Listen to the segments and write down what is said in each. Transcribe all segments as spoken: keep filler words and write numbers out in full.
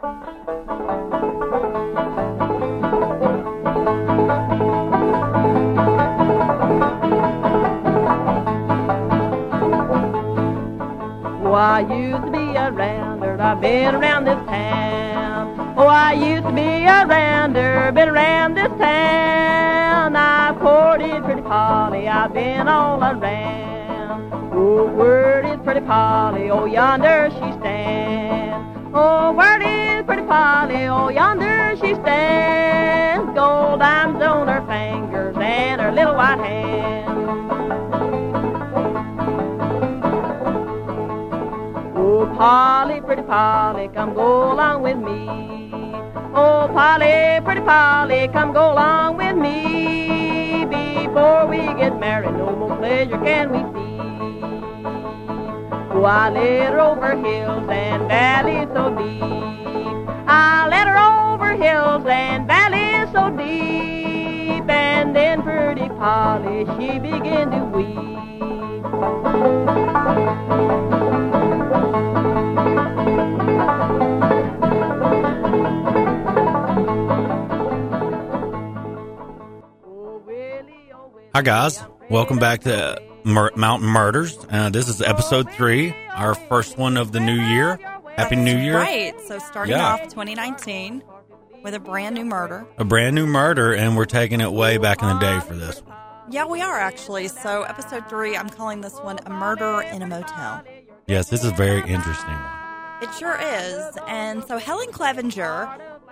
Oh, I used to be a rounder, I've been around this town. Oh, I used to be a rounder, been around this town. I've courted pretty Polly, I've been all around. Oh, word is pretty Polly, oh, yonder she stands. Oh, word is pretty Polly, oh, yonder she stands. Gold diamonds on her fingers and her little white hands. Polly, pretty Polly, come go along with me. Oh, Polly, pretty Polly, come go along with me. Before we get married, no more pleasure can we see. Oh, I led her over hills and valleys so deep. I led her over hills and valleys so deep. And then pretty Polly, she began to weep. Hi guys, welcome back to Mur- Mountain Murders. Uh, this is episode three, our first one of the new year. Happy That's New Year! Right, so starting yeah. off twenty nineteen with a brand new murder, a brand new murder, and we're taking it way back in the day for this one. Yeah, we are actually. So episode three, I'm calling this one a murder in a motel. Yes, this is a very interesting one. It sure is. And so Helen Clevenger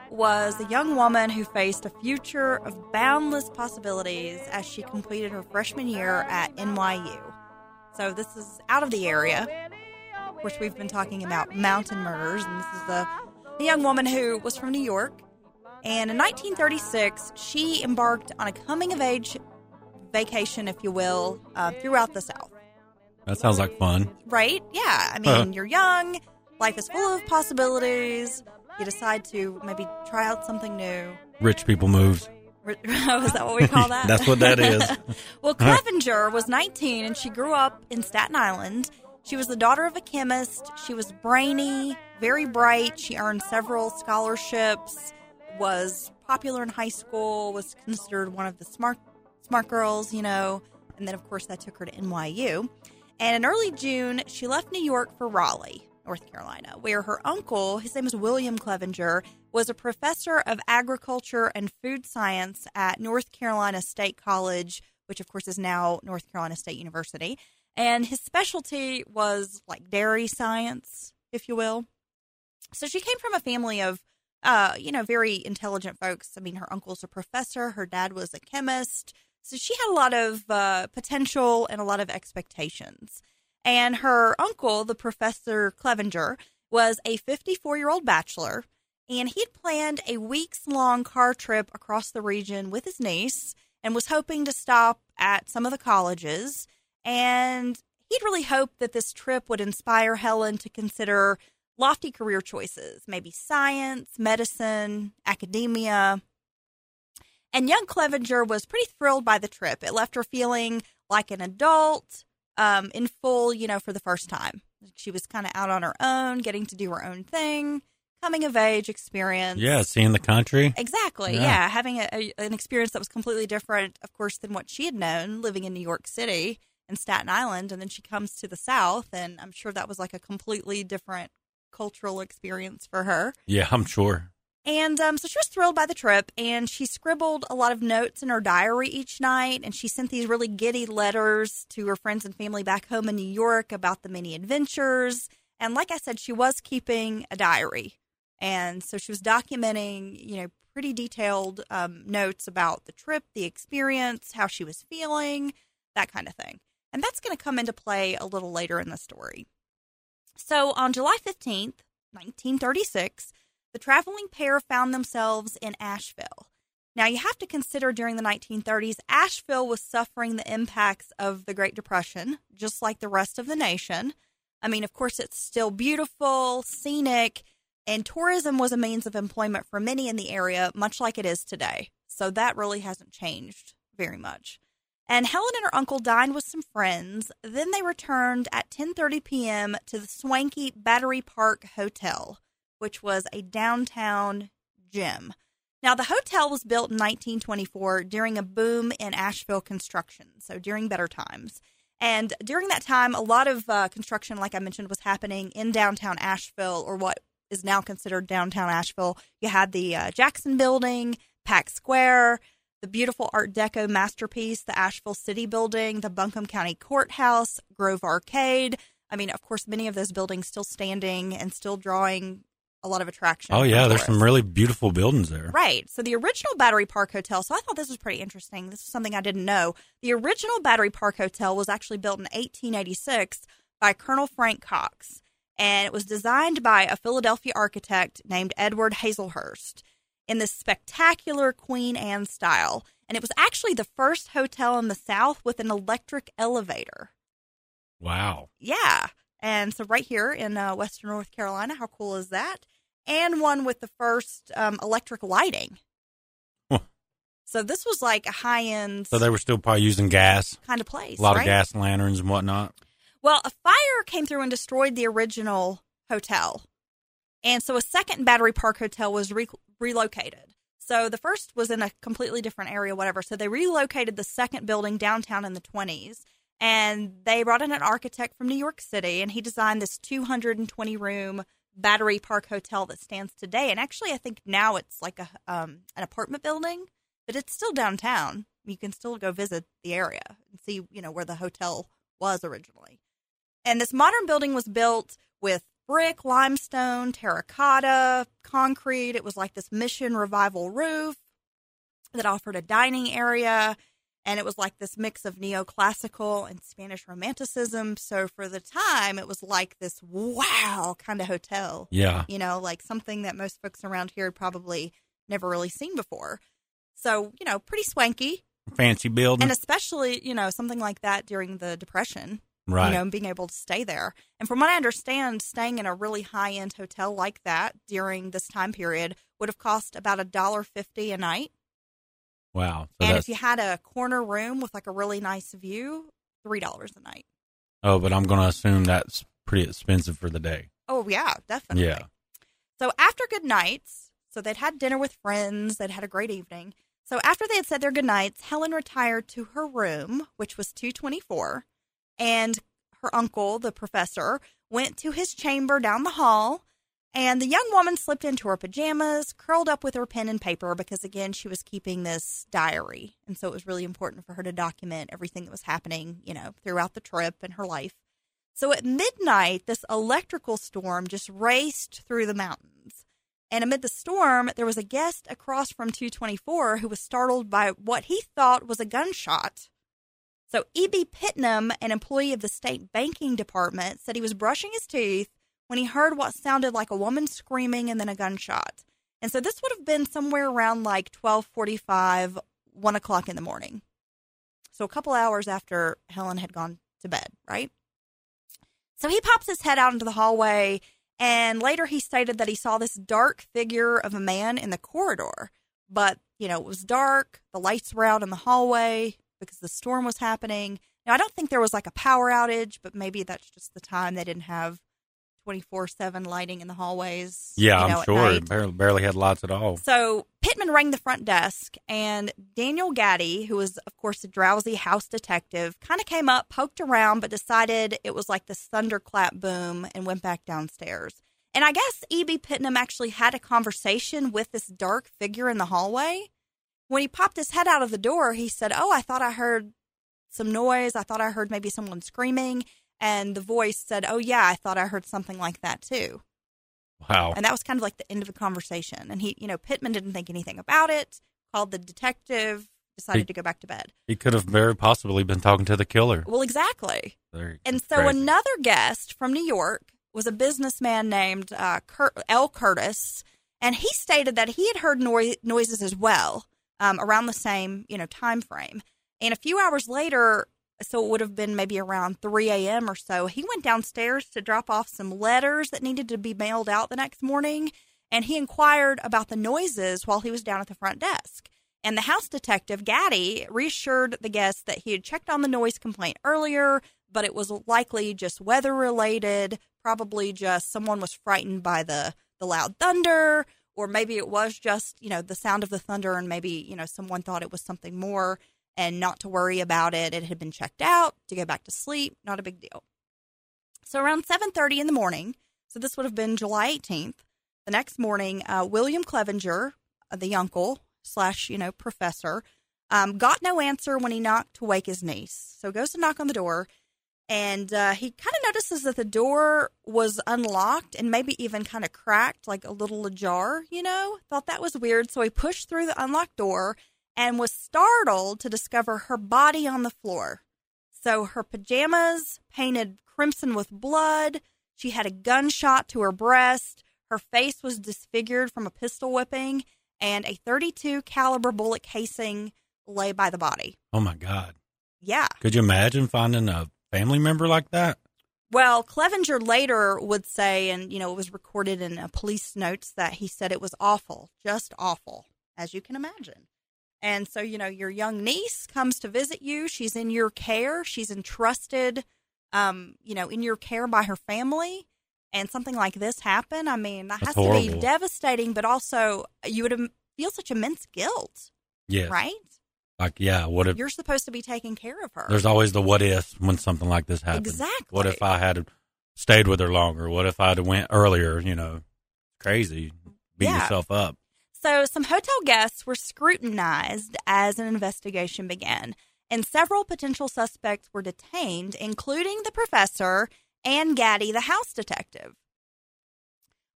was a young woman who faced a future of boundless possibilities as she completed her freshman year at N Y U. So this is out of the area, which we've been talking about, Mountain Murders. And this is a, a young woman who was from New York. And in nineteen thirty-six, she embarked on a coming-of-age vacation, if you will, uh, throughout the South. That sounds like fun. Right? Yeah. I mean, uh-huh. You're young. Life is full of possibilities. You decide to maybe try out something new. Rich people moves. Is that what we call that? That's what that is. Well, Clevenger was nineteen, and she grew up in Staten Island. She was the daughter of a chemist. She was brainy, very bright. She earned several scholarships, was popular in high school, was considered one of the smart smart girls, you know. And then, of course, that took her to N Y U. And in early June, she left New York for Raleigh, North Carolina, where her uncle, his name is William Clevenger, was a professor of agriculture and food science at North Carolina State College, which of course is now North Carolina State University. And his specialty was like dairy science, if you will. So she came from a family of, uh, you know, very intelligent folks. I mean, her uncle's a professor, her dad was a chemist. So she had a lot of uh, potential and a lot of expectations. And her uncle, the Professor Clevenger, was a fifty-four-year-old bachelor, and he'd planned a weeks-long car trip across the region with his niece and was hoping to stop at some of the colleges. And he'd really hoped that this trip would inspire Helen to consider lofty career choices, maybe science, medicine, academia. And young Clevenger was pretty thrilled by the trip. It left her feeling like an adult. Um, in full, you know, for the first time. She was kind of out on her own, getting to do her own thing, coming-of-age experience. Yeah, seeing the country. Exactly, yeah. yeah having a, a, an experience that was completely different, of course, than what she had known, living in New York City and Staten Island, and then she comes to the South, and I'm sure that was like a completely different cultural experience for her. Yeah, I'm sure. And um, so she was thrilled by the trip, and she scribbled a lot of notes in her diary each night, and she sent these really giddy letters to her friends and family back home in New York about the many adventures. And like I said, she was keeping a diary, and so she was documenting, you know, pretty detailed um, notes about the trip, the experience, how she was feeling, that kind of thing. And that's going to come into play a little later in the story. So on July fifteenth, nineteen thirty-six... the traveling pair found themselves in Asheville. Now, you have to consider during the nineteen thirties, Asheville was suffering the impacts of the Great Depression, just like the rest of the nation. I mean, of course, it's still beautiful, scenic, and tourism was a means of employment for many in the area, much like it is today. So that really hasn't changed very much. And Helen and her uncle dined with some friends. Then they returned at ten thirty p.m. to the swanky Battery Park Hotel, which was a downtown gym. Now, the hotel was built in nineteen twenty-four during a boom in Asheville construction, so during better times. And during that time, a lot of uh, construction, like I mentioned, was happening in downtown Asheville, or what is now considered downtown Asheville. You had the uh, Jackson Building, Pack Square, the beautiful Art Deco masterpiece, the Asheville City Building, the Buncombe County Courthouse, Grove Arcade. I mean, of course, many of those buildings still standing and still drawing a lot of attraction. Oh, yeah. There's some really beautiful buildings there. Right. So the original Battery Park Hotel, so I thought this was pretty interesting. This is something I didn't know. The original Battery Park Hotel was actually built in eighteen eighty-six by Colonel Frank Cox, and it was designed by a Philadelphia architect named Edward Hazelhurst in this spectacular Queen Anne style. And it was actually the first hotel in the South with an electric elevator. Wow. Yeah. And so right here in uh, Western North Carolina, how cool is that? And one with the first um, electric lighting. Huh. So this was like a high-end... So they were still probably using gas. Kind of place, A lot right? of gas lanterns and whatnot. Well, a fire came through and destroyed the original hotel. And so a second Battery Park Hotel was re- relocated. So the first was in a completely different area, whatever. So they relocated the second building downtown in the twenties. And they brought in an architect from New York City, and he designed this two hundred twenty room Battery Park Hotel that stands today. And actually, I think now it's like a um, an apartment building, but it's still downtown. You can still go visit the area and see, you know, where the hotel was originally. And this modern building was built with brick, limestone, terracotta, concrete. It was like this Mission Revival roof that offered a dining area. And it was like this mix of neoclassical and Spanish Romanticism. So for the time, it was like this wow kind of hotel. Yeah. You know, like something that most folks around here had probably never really seen before. So, you know, pretty swanky. Fancy building. And especially, you know, something like that during the Depression. Right. You know, and being able to stay there. And from what I understand, staying in a really high-end hotel like that during this time period would have cost about one dollar fifty a night. Wow. So and if you had a corner room with like a really nice view, three dollars a night. Oh, but I'm going to assume that's pretty expensive for the day. Oh, yeah, definitely. Yeah. So after good nights, so they'd had dinner with friends, they'd had a great evening. So after they had said their good nights, Helen retired to her room, which was two twenty-four, and her uncle, the professor, went to his chamber down the hall. And the young woman slipped into her pajamas, curled up with her pen and paper because, again, she was keeping this diary. And so it was really important for her to document everything that was happening, you know, throughout the trip and her life. So at midnight, this electrical storm just raced through the mountains. And amid the storm, there was a guest across from two twenty-four who was startled by what he thought was a gunshot. So E B Pittman, an employee of the state banking department, said he was brushing his teeth when he heard what sounded like a woman screaming and then a gunshot. And so this would have been somewhere around like twelve forty-five, one o'clock in the morning. So a couple hours after Helen had gone to bed, right? So he pops his head out into the hallway, and later he stated that he saw this dark figure of a man in the corridor. But, you know, it was dark, the lights were out in the hallway because the storm was happening. Now, I don't think there was like a power outage, but maybe that's just the time they didn't have twenty-four seven lighting in the hallways. Yeah, you know, I'm sure. It barely, barely had lights at all. So Pittman rang the front desk, and Daniel Gaddy, who was, of course, a drowsy house detective, kind of came up, poked around, but decided it was like this thunderclap boom and went back downstairs. And I guess E B. Pittman actually had a conversation with this dark figure in the hallway. When he popped his head out of the door, he said, "Oh, I thought I heard some noise. I thought I heard maybe someone screaming." And the voice said, "Oh, yeah, I thought I heard something like that, too." Wow. And that was kind of like the end of the conversation. And he, you know, Pittman didn't think anything about it, called the detective, decided he, to go back to bed. He could have very possibly been talking to the killer. Well, exactly. Very, and so crazy. Another guest from New York was a businessman named uh, Cur- L. Curtis. And he stated that he had heard no- noises as well um, around the same, you know, time frame. And a few hours later, so it would have been maybe around three a.m. or so, he went downstairs to drop off some letters that needed to be mailed out the next morning, and he inquired about the noises while he was down at the front desk. And the house detective, Gaddy, reassured the guests that he had checked on the noise complaint earlier, but it was likely just weather-related, probably just someone was frightened by the, the loud thunder, or maybe it was just, you know, the sound of the thunder, and maybe, you know, someone thought it was something more and not to worry about it. It had been checked out to go back to sleep. Not a big deal. So around seven thirty in the morning, so this would have been July eighteenth, the next morning, uh, William Clevenger, the uncle slash, you know, professor, um, got no answer when he knocked to wake his niece. So goes to knock on the door, and uh, he kind of notices that the door was unlocked and maybe even kind of cracked, like a little ajar, you know, thought that was weird. So he pushed through the unlocked door and was startled to discover her body on the floor. So her pajamas painted crimson with blood. She had a gunshot to her breast. Her face was disfigured from a pistol whipping, and a thirty-two caliber bullet casing lay by the body. Oh, my God. Yeah. Could you imagine finding a family member like that? Well, Clevenger later would say, and, you know, it was recorded in uh, police notes, that he said it was awful, just awful, as you can imagine. And so, you know, your young niece comes to visit you. She's in your care. She's entrusted, um, you know, in your care by her family. And something like this happened. I mean, that That's has to horrible. be devastating, but also you would feel such immense guilt. Yeah. Right? Like, yeah, what if... You're supposed to be taking care of her. There's always the what if when something like this happens. Exactly. What if I had stayed with her longer? What if I had went earlier? You know, crazy. Beat yeah. yourself up. So some hotel guests were scrutinized as an investigation began, and several potential suspects were detained, including the professor and Gaddy, the house detective.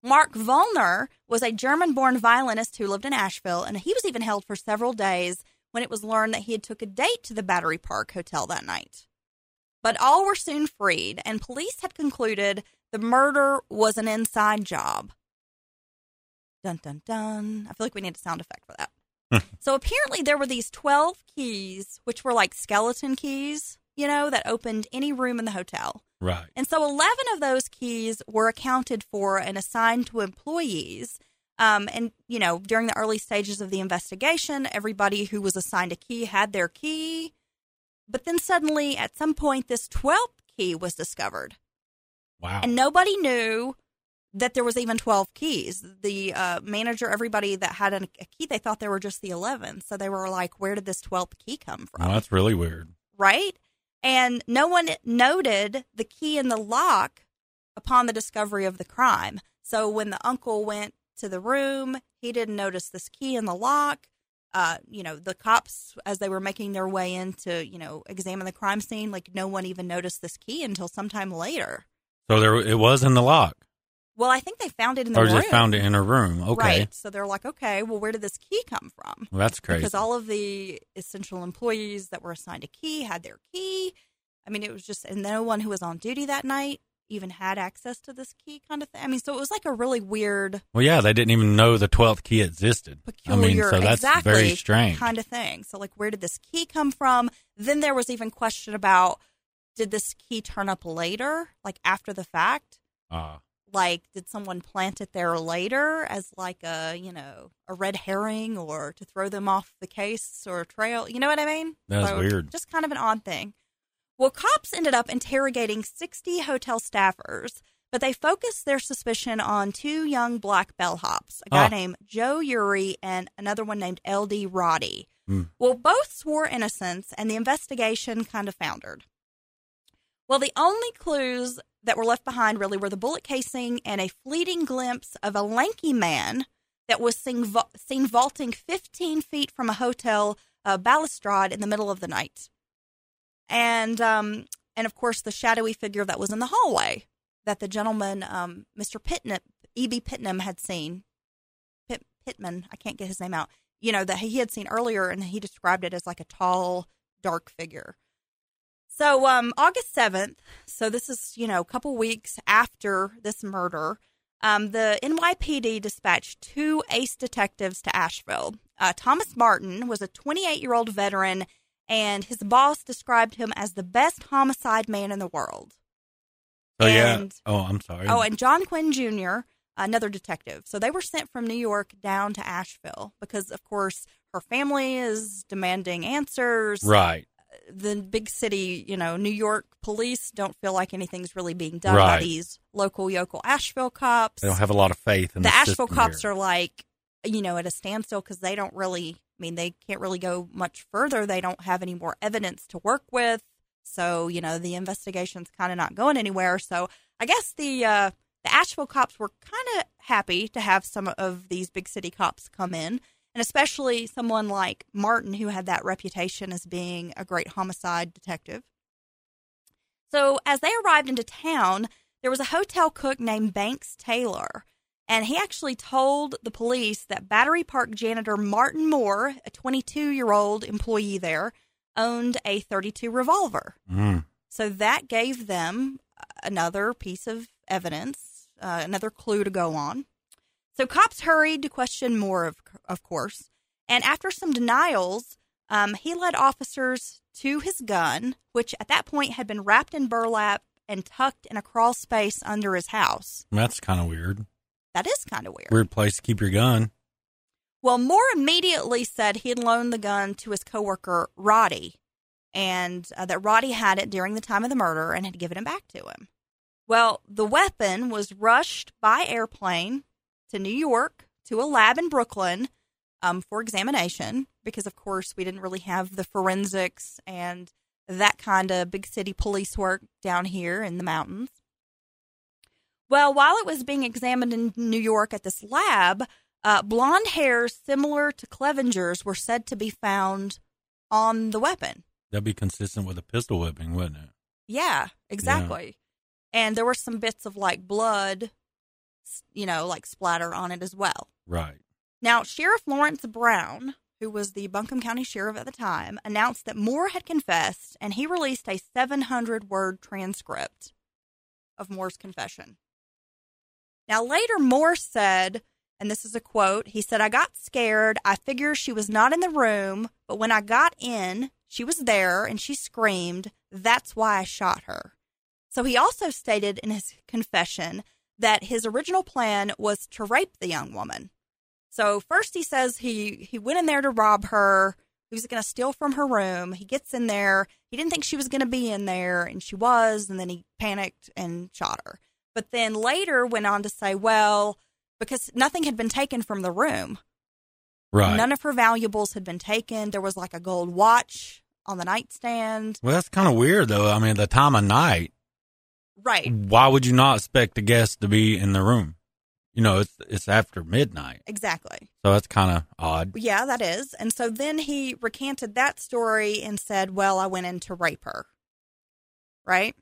Mark Vollner was a German-born violinist who lived in Asheville, and he was even held for several days when it was learned that he had took a date to the Battery Park Hotel that night. But all were soon freed, and police had concluded the murder was an inside job. Dun, dun, dun. I feel like we need a sound effect for that. So apparently there were these twelve keys, which were like skeleton keys, you know, that opened any room in the hotel. Right. And so eleven of those keys were accounted for and assigned to employees. Um, and, you know, during the early stages of the investigation, everybody who was assigned a key had their key. But then suddenly, at some point, this twelfth key was discovered. Wow. And nobody knew that there was even twelve keys. The uh, manager, everybody that had an, a key, they thought they were just the eleven. So they were like, where did this twelfth key come from? Oh, that's really weird. Right? And no one noted the key in the lock upon the discovery of the crime. So when the uncle went to the room, he didn't notice this key in the lock. Uh, you know, the cops, as they were making their way in to, you know, examine the crime scene, like no one even noticed this key until sometime later. So there, it was in the lock. Well, I think they found it in the or room. Or they found it in a room. Okay. Right. So they're like, okay, well, where did this key come from? Well, that's crazy. Because all of the essential employees that were assigned a key had their key. I mean, it was just, and no one who was on duty that night even had access to this key kind of thing. I mean, so it was like a really weird. Well, yeah, they didn't even know the twelfth key existed. Peculiar, I mean, so that's exactly very strange. Kind of thing. So, like, where did this key come from? Then there was even question about, did this key turn up later, like after the fact? Ah. Uh. Like, did someone plant it there later as like a, you know, a red herring or to throw them off the case or a trail? You know what I mean? That's so weird. Just kind of an odd thing. Well, cops ended up interrogating sixty hotel staffers, but they focused their suspicion on two young black bellhops, a guy oh. named Joe Urey and another one named L D Roddy. Mm. Well, both swore innocence, and the investigation kind of foundered. Well, the only clues that were left behind really were the bullet casing and a fleeting glimpse of a lanky man that was seen, va- seen vaulting fifteen feet from a hotel uh, balustrade in the middle of the night. And, um, and of course, the shadowy figure that was in the hallway that the gentleman, um, Mister Pittman, E B. Pittman had seen. Pitt- Pittman, I can't get his name out, you know, that he had seen earlier, and he described it as like a tall, dark figure. So um, August seventh, so this is, you know, a couple weeks after this murder, um, the N Y P D dispatched two ace detectives to Asheville. Uh, Thomas Martin was a twenty-eight-year-old veteran, and his boss described him as the best homicide man in the world. Oh, and, yeah. Oh, I'm sorry. Oh, and John Quinn Junior, another detective. So they were sent from New York down to Asheville because, of course, her family is demanding answers. Right. the big city, you know, New York police don't feel like anything's really being done right. by these local yokel Asheville cops. They don't have a lot of faith in the, the Asheville cops here. Are like, you know, at a standstill because they don't really, I mean, they can't really go much further. They don't have any more evidence to work with. So, you know, the investigation's kind of not going anywhere. So I guess the uh, the Asheville cops were kind of happy to have some of these big city cops come in. And especially someone like Martin, who had that reputation as being a great homicide detective. So as they arrived into town, there was a hotel cook named Banks Taylor. And he actually told the police that Battery Park janitor Martin Moore, a twenty-two-year-old employee there, owned a thirty-two revolver. Mm. So that gave them another piece of evidence, uh, another clue to go on. So cops hurried to question Moore, of, of course. And after some denials, um, he led officers to his gun, which at that point had been wrapped in burlap and tucked in a crawl space under his house. That's kind of weird. That is kind of weird. Weird place to keep your gun. Well, Moore immediately said he'd loaned the gun to his coworker, Roddy, and uh, that Roddy had it during the time of the murder and had given it back to him. Well, the weapon was rushed by airplane to New York to a lab in Brooklyn um, for examination because, of course, we didn't really have the forensics and that kind of big city police work down here in the mountains. Well, while it was being examined in New York at this lab, uh, blonde hairs similar to Clevenger's were said to be found on the weapon. That'd be consistent with a pistol whipping, wouldn't it? Yeah, exactly. Yeah. And there were some bits of, like, blood, you know, like splatter on it as well. Right. Now, Sheriff Lawrence Brown, who was the Buncombe County Sheriff at the time, announced that Moore had confessed, and he released a seven hundred word transcript of Moore's confession. Now, later, Moore said, and this is a quote, he said, "I got scared. I figured she was not in the room, but when I got in, she was there, and she screamed. That's why I shot her." So he also stated in his confession that his original plan was to rape the young woman. So first he says he, he went in there to rob her. He was going to steal from her room. He gets in there. He didn't think she was going to be in there, and she was, and then he panicked and shot her. But then later went on to say, well, because nothing had been taken from the room. Right. None of her valuables had been taken. There was like a gold watch on the nightstand. Well, that's kind of weird, though. I mean, the time of night. Right. Why would you not expect a guest to be in the room? You know, it's it's after midnight. Exactly. So that's kind of odd. Yeah, that is. And so then he recanted that story and said, well, I went in to rape her. Right?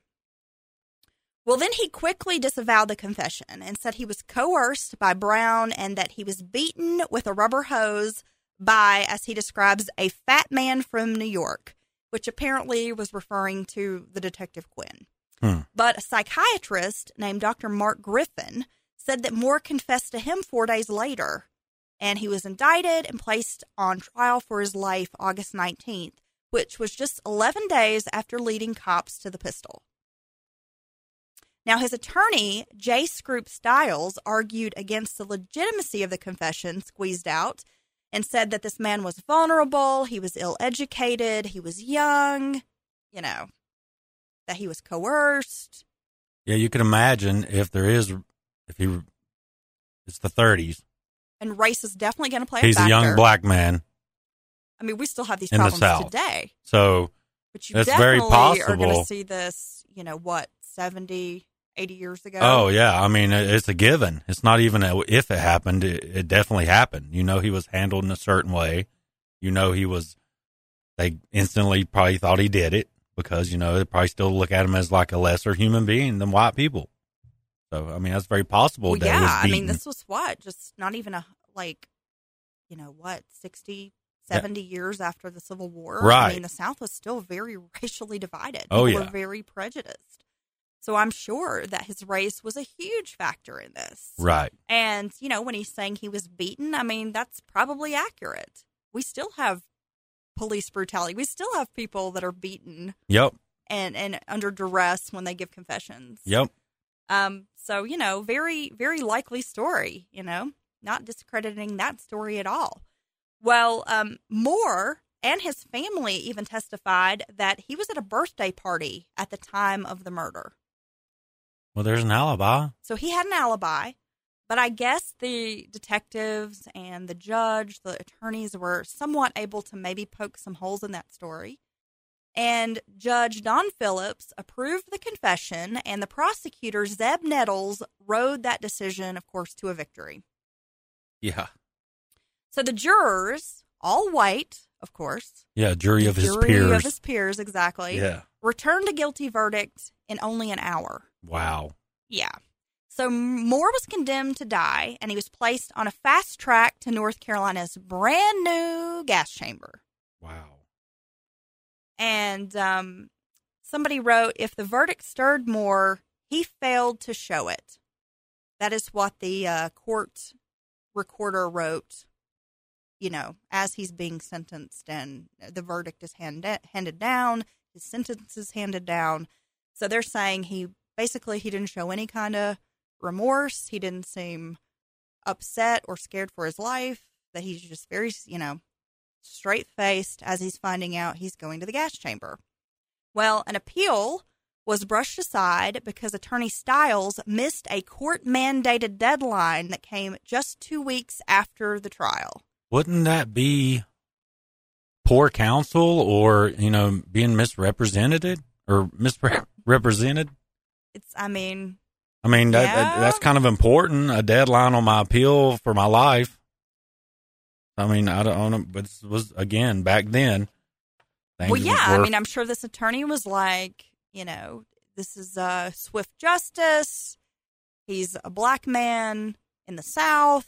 Well, then he quickly disavowed the confession and said he was coerced by Brown and that he was beaten with a rubber hose by, as he describes, a fat man from New York, which apparently was referring to the detective Quinn. Hmm. But a psychiatrist named Doctor Mark Griffin said that Moore confessed to him four days later, and he was indicted and placed on trial for his life August nineteenth, which was just eleven days after leading cops to the pistol. Now, his attorney, Jay Scroop Stiles, argued against the legitimacy of the confession squeezed out and said that this man was vulnerable, he was ill-educated, he was young, you know, that he was coerced. Yeah, you can imagine if there is, if he, it's the thirties. And race is definitely going to play a factor. He's a young black man. I mean, we still have these problems today. So, but you that's very possible. But you definitely are going to see this, you know, what, seventy, eighty years ago. Oh, yeah. I mean, it's a given. It's not even a, if it happened. It, it definitely happened. You know, he was handled in a certain way. You know, he was, they instantly probably thought he did it because, you know, they probably still look at him as like a lesser human being than white people. So, I mean, that's very possible. Well, that yeah. He was beaten. I mean, this was what? Just not even a, like, you know, what, sixty, seventy yeah. years after the Civil War? Right. I mean, the South was still very racially divided. Oh, People yeah. were very prejudiced. So I'm sure that his race was a huge factor in this. Right. And, you know, when he's saying he was beaten, I mean, that's probably accurate. We still have police brutality. We still have people that are beaten. Yep. And, and under duress when they give confessions. Yep. Um. So, you know, very, very likely story, you know, not discrediting that story at all. Well, um, Moore and his family even testified that he was at a birthday party at the time of the murder. Well, there's an alibi. So he had an alibi, but I guess the detectives and the judge, the attorneys were somewhat able to maybe poke some holes in that story. And Judge Don Phillips approved the confession, and the prosecutor, Zeb Nettles, rode that decision, of course, to a victory. Yeah. So the jurors, all white, of course. Yeah, jury of his peers. Jury of his peers, exactly. Yeah. Returned a guilty verdict in only an hour. Wow. Yeah. So Moore was condemned to die, and he was placed on a fast track to North Carolina's brand new gas chamber. Wow. And um, somebody wrote, if the verdict stirred Moore, he failed to show it. That is what the uh, court recorder wrote, you know, as he's being sentenced and the verdict is hand- handed down, his sentence is handed down. So they're saying he basically he didn't show any kind of remorse. He didn't seem upset or scared for his life, that he's just very, you know, straight-faced as he's finding out he's going to the gas chamber. Well, an appeal was brushed aside because Attorney Stiles missed a court-mandated deadline that came just two weeks after the trial. Wouldn't that be poor counsel or, you know, being misrepresented or misrepresented? It's, I mean... I mean, yeah. that, that's kind of important, a deadline on my appeal for my life. I mean, I don't know, but this was, again, back then. Well, yeah, I mean, I'm sure this attorney was like, you know, this is uh, swift justice. He's a black man in the South.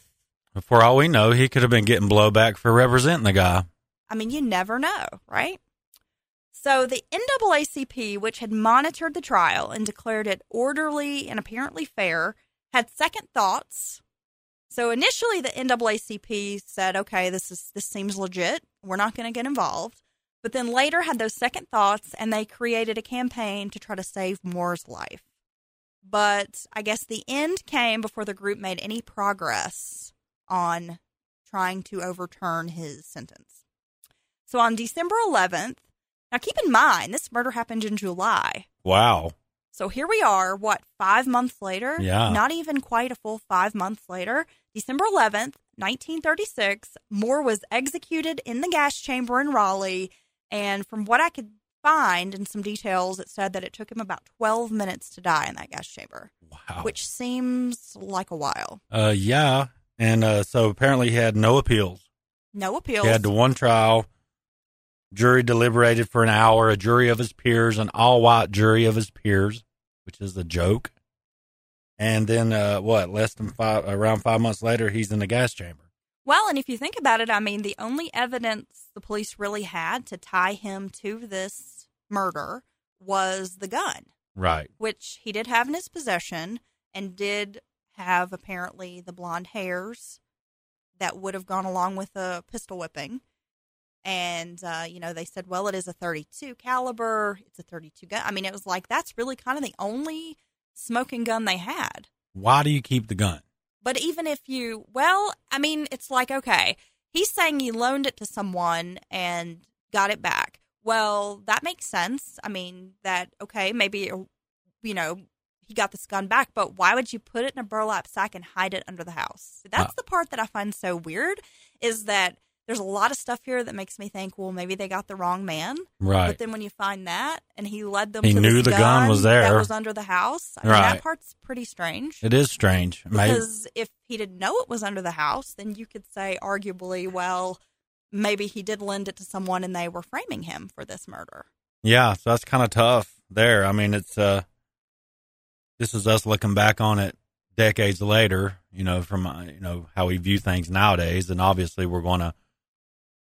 For all we know, he could have been getting blowback for representing the guy. I mean, you never know, right? So the N double A C P, which had monitored the trial and declared it orderly and apparently fair, had second thoughts. So initially, the N double A C P said, okay, this is this seems legit. We're not going to get involved. But then later had those second thoughts, and they created a campaign to try to save Moore's life. But I guess the end came before the group made any progress on trying to overturn his sentence. So on December eleventh, now keep in mind, this murder happened in July. Wow. So here we are, what, five months later? Yeah. Not even quite a full five months later. December eleventh, nineteen thirty-six, Moore was executed in the gas chamber in Raleigh. And from what I could find in some details, it said that it took him about twelve minutes to die in that gas chamber. Wow. Which seems like a while. Uh, yeah. And uh, so apparently he had no appeals. No appeals. He had the one trial. Jury deliberated for an hour, a jury of his peers, an all-white jury of his peers, which is a joke. And then, uh, what, less than five, around five months later, he's in the gas chamber. Well, and if you think about it, I mean, the only evidence the police really had to tie him to this murder was the gun. Right. Which he did have in his possession and did have, apparently, the blonde hairs that would have gone along with a pistol whipping. And, uh, you know, they said, well, it is a thirty-two caliber. It's a thirty-two gun. I mean, it was like, that's really kind of the only smoking gun they had. Why do you keep the gun? But even if you, well, I mean, it's like, okay, he's saying he loaned it to someone and got it back. Well, that makes sense. I mean, that, okay, maybe, you know, he got this gun back, but why would you put it in a burlap sack and hide it under the house? That's uh, the part that I find so weird is that there's a lot of stuff here that makes me think, well, maybe they got the wrong man. Right. But then when you find that, and he led them he to knew the gun, gun was there. That was under the house. I right. mean, that part's pretty strange. It is strange. Maybe. Because if he didn't know it was under the house, then you could say, arguably, well, maybe he did lend it to someone and they were framing him for this murder. Yeah, so that's kind of tough there. I mean, it's uh, this is us looking back on it decades later, you know, from uh, you know how we view things nowadays, and obviously we're going to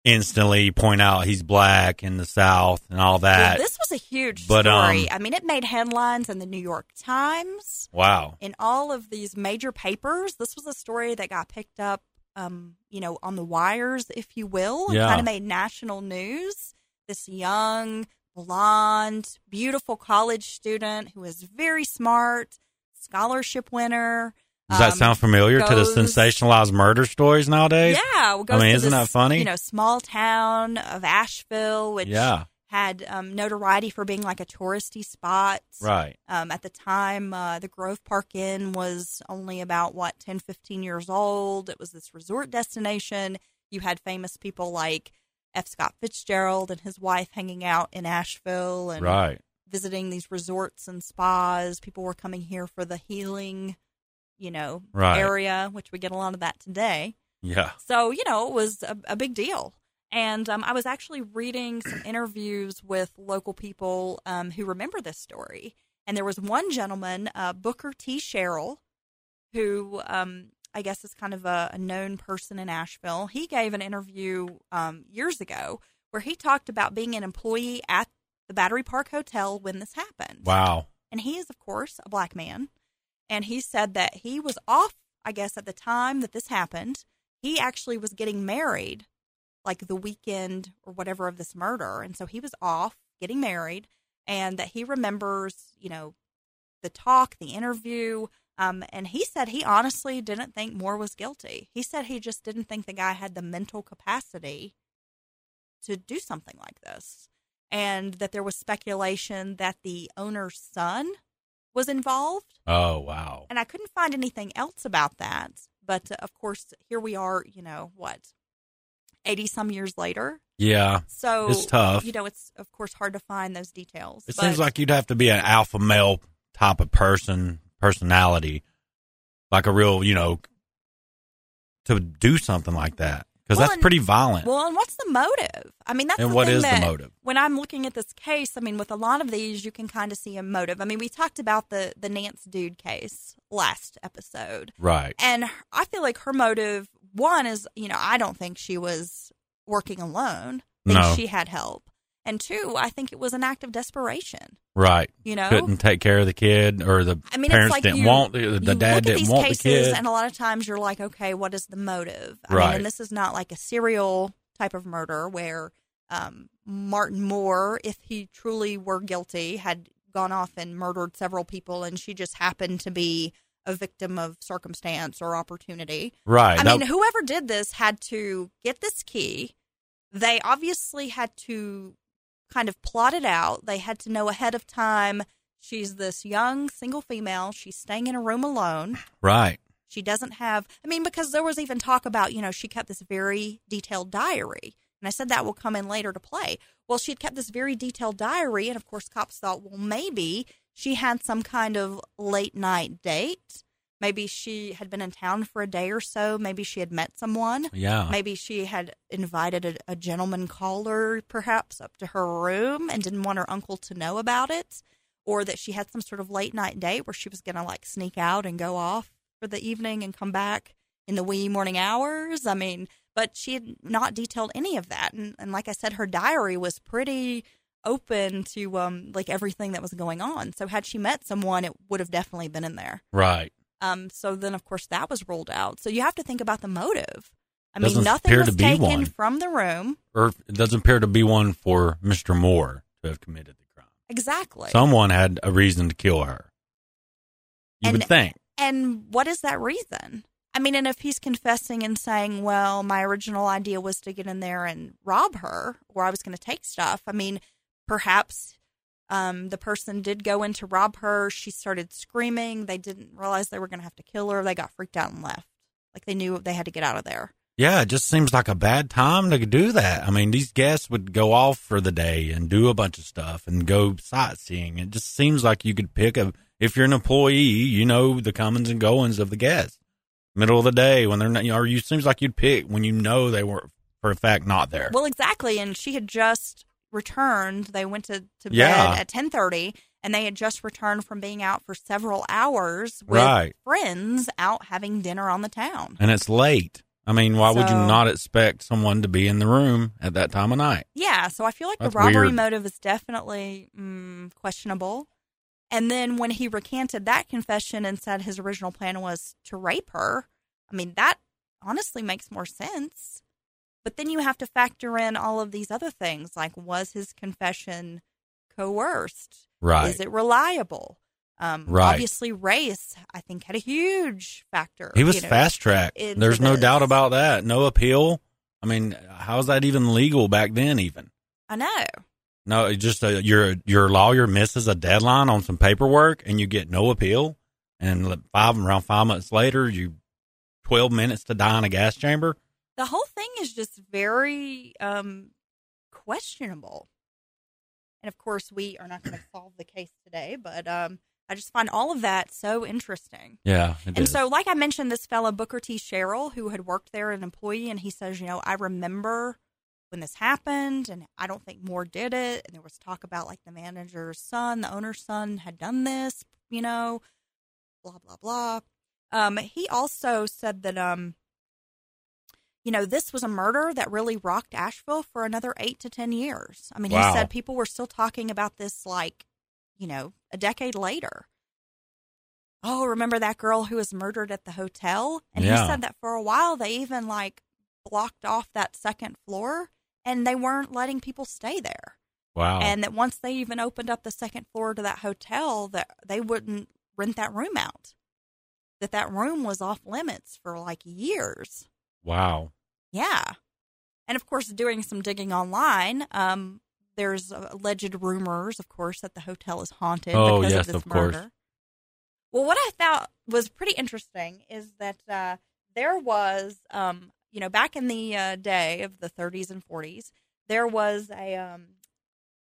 instantly point out he's black in the South and all that. Yeah, this was a huge but, story. Um, I mean, it made headlines in the New York Times. Wow. In all of these major papers. This was a story that got picked up, um, you know, on the wires, if you will. Yeah. It kind of made national news. This young, blonde, beautiful college student who was very smart, scholarship winner, Does that um, sound familiar goes, to the sensationalized murder stories nowadays? Yeah. I mean, isn't this, that funny? You know, small town of Asheville, which yeah. had um, notoriety for being like a touristy spot. Right. Um, at the time, uh, the Grove Park Inn was only about, what, ten, fifteen years old. It was this resort destination. You had famous people like F. Scott Fitzgerald and his wife hanging out in Asheville and right. visiting these resorts and spas. People were coming here for the healing you know, right. area, which we get a lot of that today. Yeah. So, you know, it was a, a big deal. And um, I was actually reading some interviews with local people um, who remember this story. And there was one gentleman, uh, Booker T. Sherrill, who um, I guess is kind of a, a known person in Asheville. He gave an interview um, years ago where he talked about being an employee at the Battery Park Hotel when this happened. Wow. And he is, of course, a black man. And he said that he was off, I guess, at the time that this happened. He actually was getting married, like the weekend or whatever of this murder. And so he was off getting married, and that he remembers, you know, the talk, the interview. Um, and he said he honestly didn't think Moore was guilty. He said he just didn't think the guy had the mental capacity to do something like this. And that there was speculation that the owner's son was involved. Oh, wow. And I couldn't find anything else about that. But, uh, of course, here we are, you know, what, eighty-some years later? Yeah. So, it's tough. You know, it's, of course, hard to find those details. It but, seems like you'd have to be an alpha male type of person, personality, like a real, you know, to do something like that. Because well, that's and, pretty violent. Well, and what's the motive? I mean, that's and the what thing is that the motive? When I'm looking at this case, I mean, with a lot of these, you can kind of see a motive. I mean, we talked about the the Nance Dude case last episode, right? And I feel like her motive one is, you know, I don't think she was working alone. I think no, she had help. And two, I think it was an act of desperation. Right. You know? Couldn't take care of the kid, or the I mean, parents like didn't you, want, the dad didn't want the kid. And a lot of times you're like, okay, what is the motive? I right. mean, and this is not like a serial type of murder where um, Martin Moore, if he truly were guilty, had gone off and murdered several people and she just happened to be a victim of circumstance or opportunity. Right. I that, mean, whoever did this had to get this key. They obviously had to kind of plotted out. They had to know ahead of time. She's this young single female. She's staying in a room alone. Right. She doesn't have, I mean, because there was even talk about, you know, she kept this very detailed diary. And I said that will come in later to play. Well, she'd kept this very detailed diary. And of course, cops thought, well, maybe she had some kind of late night date. Maybe she had been in town for a day or so. Maybe she had met someone. Yeah. Maybe she had invited a, a gentleman caller, perhaps, up to her room and didn't want her uncle to know about it. Or that she had some sort of late night date where she was going to, like, sneak out and go off for the evening and come back in the wee morning hours. I mean, but she had not detailed any of that. And, and like I said, her diary was pretty open to, um, like, everything that was going on. So had she met someone, it would have definitely been in there. Right. Um, so then, of course, that was ruled out. So you have to think about the motive. I doesn't mean, nothing was taken one. from the room. Or it doesn't appear to be one for Mister Moore to have committed the crime. Exactly. Someone had a reason to kill her. You and, would think. And what is that reason? I mean, and if he's confessing and saying, well, my original idea was to get in there and rob her, or I was going to take stuff. I mean, perhaps Um, the person did go in to rob her. She started screaming. They didn't realize they were going to have to kill her. They got freaked out and left. Like they knew they had to get out of there. Yeah, it just seems like a bad time to do that. I mean, these guests would go off for the day and do a bunch of stuff and go sightseeing. It just seems like you could pick a, if you're an employee, you know the comings and goings of the guests. Middle of the day when they're not, or you seems like you'd pick when you know they were for a fact not there. Well, exactly. And she had just returned. They went to, to yeah. bed at ten thirty, and they had just returned from being out for several hours with right. friends out having dinner on the town. And it's late. I mean, why so, would you not expect someone to be in the room at that time of night? Yeah, so I feel like That's the robbery weird. motive is definitely mm, questionable. And then when he recanted that confession and said his original plan was to rape her, I mean, that honestly makes more sense. But then you have to factor in all of these other things, like was his confession coerced? Right. Is it reliable? Um, right. Obviously, race, I think, had a huge factor. He was you know, fast-tracked. There's no doubt about that. No appeal. I mean, how is that even legal back then even? I know. No, just uh, your your lawyer misses a deadline on some paperwork, and you get no appeal. And five around five months later, you twelve minutes to die in a gas chamber. The whole thing is just very um, questionable. And, of course, we are not going to solve the case today, but um, I just find all of that so interesting. Yeah, it And is. So, like I mentioned, this fellow, Booker T. Sherrill, who had worked there, an employee, and he says, you know, I remember when this happened, and I don't think Moore did it. And there was talk about, like, the manager's son, the owner's son had done this, you know, blah, blah, blah. Um, he also said that, um, you know, this was a murder that really rocked Asheville for another eight to ten years. I mean, wow. He said people were still talking about this, like, you know, a decade later. Oh, remember that girl who was murdered at the hotel? And yeah. He said that for a while they even, like, blocked off that second floor, and they weren't letting people stay there. Wow. And that once they even opened up the second floor to that hotel, that they wouldn't rent that room out. That that room was off limits for, like, years. Wow. Yeah. And, of course, doing some digging online, um, there's alleged rumors, of course, that the hotel is haunted oh, because yes, of this of murder. Course. Well, what I thought was pretty interesting is that uh, there was, um, you know, back in the uh, day of the thirties and forties, there was a, um,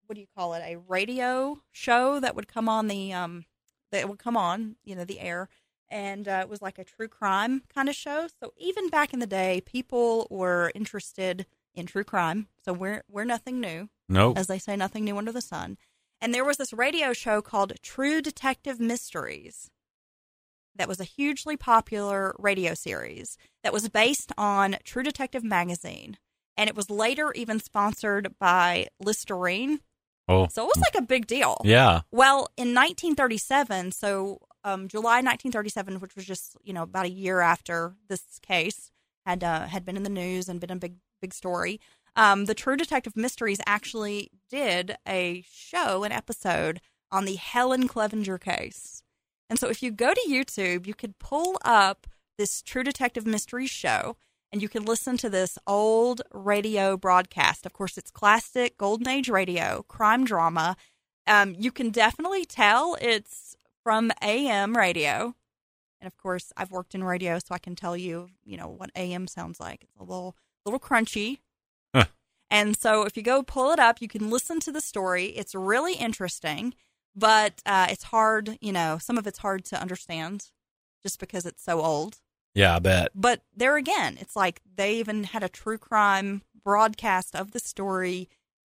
what do you call it, a radio show that would come on the, um, that would come on, you know, the air. And uh, it was like a true crime kind of show. So even back in the day, people were interested in true crime. So we're we're nothing new. No. Nope. As they say, nothing new under the sun. And there was this radio show called True Detective Mysteries that was a hugely popular radio series that was based on True Detective magazine. And it was later even sponsored by Listerine. Oh. So it was like a big deal. Yeah. Well, in nineteen thirty-seven, so... Um, July nineteen thirty-seven, which was just, you know, about a year after this case had uh, had been in the news and been a big, big story, um, the True Detective Mysteries actually did a show, an episode on the Helen Clevenger case. And so if you go to YouTube, you could pull up this True Detective Mysteries show and you can listen to this old radio broadcast. Of course, it's classic Golden Age radio, crime drama. Um, you can definitely tell it's from A M radio. And of course, I've worked in radio, so I can tell you, you know, what A M sounds like. It's a little, little crunchy. Huh. And so if you go pull it up, you can listen to the story. It's really interesting, but uh, it's hard, you know, some of it's hard to understand just because it's so old. Yeah, I bet. But there again, it's like they even had a true crime broadcast of the story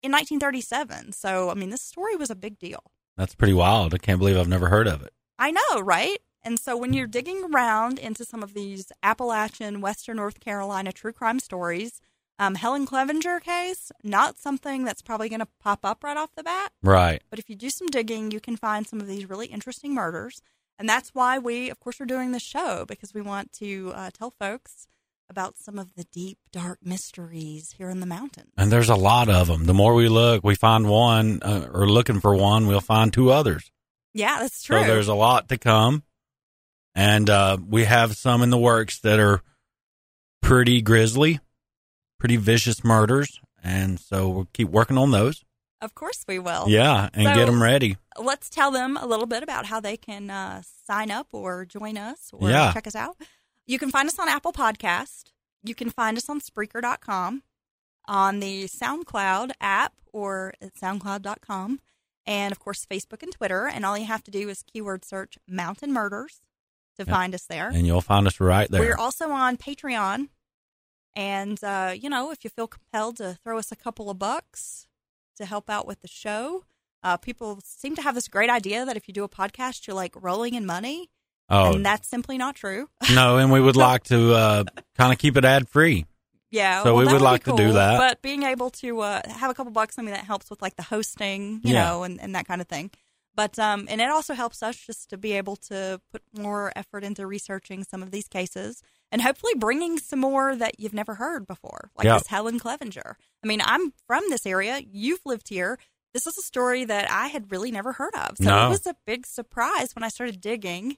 in nineteen thirty-seven. So, I mean, this story was a big deal. That's pretty wild. I can't believe I've never heard of it. I know, right? And so when you're digging around into some of these Appalachian, Western North Carolina true crime stories, um, Helen Clevenger case, not something that's probably going to pop up right off the bat. Right. But if you do some digging, you can find some of these really interesting murders. And that's why we, of course, are doing this show, because we want to uh, tell folks about some of the deep, dark mysteries here in the mountains. And there's a lot of them. The more we look, we find one, uh, or looking for one, we'll find two others. Yeah, that's true. So there's a lot to come. And uh, we have some in the works that are pretty grisly, pretty vicious murders. And so we'll keep working on those. Of course we will. Yeah, and so get them ready. Let's tell them a little bit about how they can uh, sign up or join us or yeah. check us out. You can find us on Apple Podcast. You can find us on Spreaker dot com, on the SoundCloud app or at SoundCloud dot com, and, of course, Facebook and Twitter. And all you have to do is keyword search Mountain Murders to yep. find us there. And you'll find us right there. We're also on Patreon. And, uh, you know, if you feel compelled to throw us a couple of bucks to help out with the show, uh, people seem to have this great idea that if you do a podcast, you're, like, rolling in money. Oh, and that's simply not true. No, and we would like to uh, kind of keep it ad-free. Yeah. So well, we would, would like cool, to do that. But being able to uh, have a couple bucks, I mean, that helps with, like, the hosting, you yeah. know, and, and that kind of thing. But um, and it also helps us just to be able to put more effort into researching some of these cases and hopefully bringing some more that you've never heard before, like yep. this Helen Clevenger. I mean, I'm from this area. You've lived here. this is a story that I had really never heard of. So no. It was a big surprise when I started digging.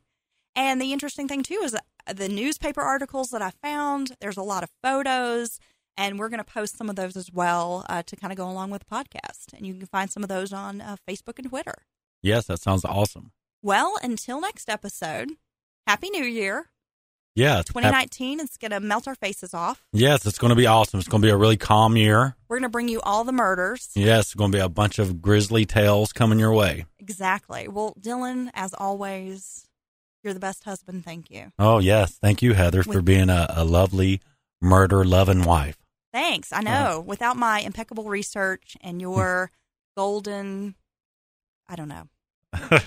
And the interesting thing, too, is the newspaper articles that I found, there's a lot of photos, and we're going to post some of those as well uh, to kind of go along with the podcast. And you can find some of those on uh, Facebook and Twitter. Yes, that sounds awesome. Well, until next episode, Happy New Year. Yeah. twenty nineteen, it's going to melt our faces off. Yes, it's going to be awesome. It's going to be a really calm year. We're going to bring you all the murders. Yes, it's going to be a bunch of grisly tales coming your way. Exactly. Well, Dylan, as always, you're the best husband. Thank you. Oh, yes. Thank you, Heather, With- for being a, a lovely murder-loving wife. Thanks. I know. Yeah. Without my impeccable research and your golden, I don't know,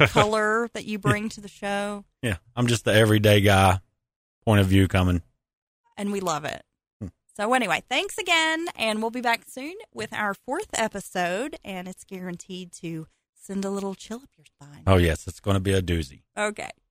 color that you bring to the show. Yeah. I'm just the everyday guy. Point of view coming. And we love it. So anyway, thanks again. And we'll be back soon with our fourth episode. And it's guaranteed to send a little chill up your spine. Oh, yes. It's going to be a doozy. Okay.